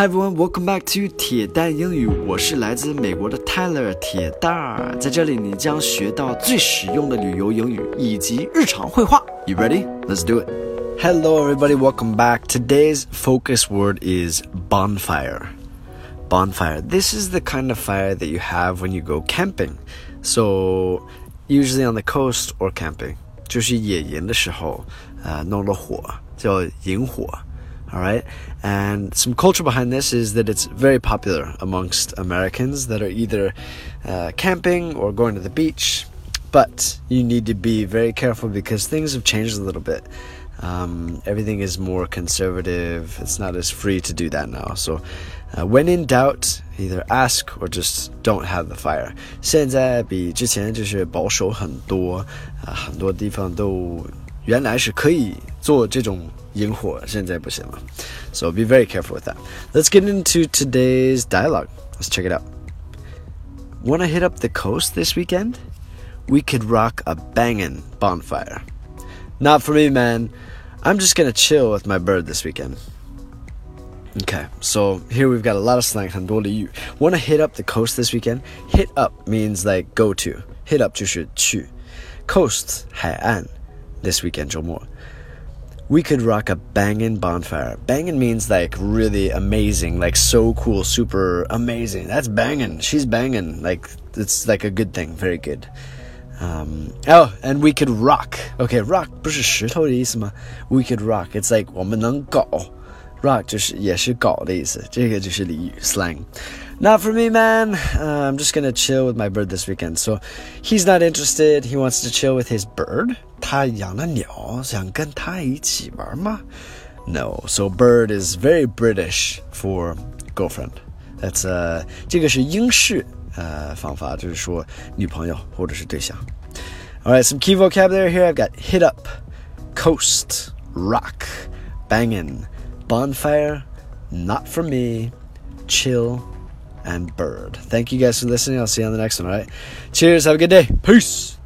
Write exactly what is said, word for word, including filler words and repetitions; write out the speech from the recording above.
Hi everyone, welcome back to 铁蛋英语，我是来自美国的 Tyler 铁蛋，在这里你将学到最实用的旅游英语以及日常绘画。You ready? Let's do it. Hello everybody, welcome back. Today's focus word is bonfire. Bonfire. This is the kind of fire that you have when you go camping. So, usually on the coast or camping. 就是野营的时候，呃，弄了火，叫营火。Alright, and some culture behind this is that it's very popular amongst Americans that are either uh, camping or going to the beach. But you need to be very careful because things have changed a little bit. Um, everything is more conservative. It's not as free to do that now. So uh, when in doubt, either ask or just don't have the fire. 现在比之前就是保守很多，呃，很多地方都原来是可以做这种引火，现在不行了。So be very careful with that. Let's get into today's dialogue. Let's check it out. Wanna hit up the coast this weekend? We could rock a bangin' bonfire. Not for me, man. I'm just gonna chill with my bird this weekend. Okay, so here we've got a lot of slang. 很多俚语。Wanna hit up the coast this weekend? Hit up means like go to. Hit up 就是去。Coast 海岸。This weekend 周末。We could rock a bangin' bonfire. Bangin' means like really amazing, like so cool, super amazing. That's bangin'. She's bangin'. Like it's like a good thing, very good. Um, oh, and we could rock. Okay, rock 不是石头的意思吗？ We could rock. It's like 我们能搞。Rock 就是也是搞的意思，这个就是俚语 slang。Not for me, man. Uh, I'm just gonna chill with my bird this weekend. So he's not interested. He wants to chill with his bird. 他养了鸟，想跟他一起玩吗？ No. So bird is very British for girlfriend. That's uh, 这个是英式呃方法，就是说女朋友或者是对象。All right, some key vocabulary here. I've got hit up, coast, rock, bangin', bonfire, not for me, chill.And bird. Thank you guys for listening. I'll see you on the next one, all right? Cheers. Have a good day. Peace.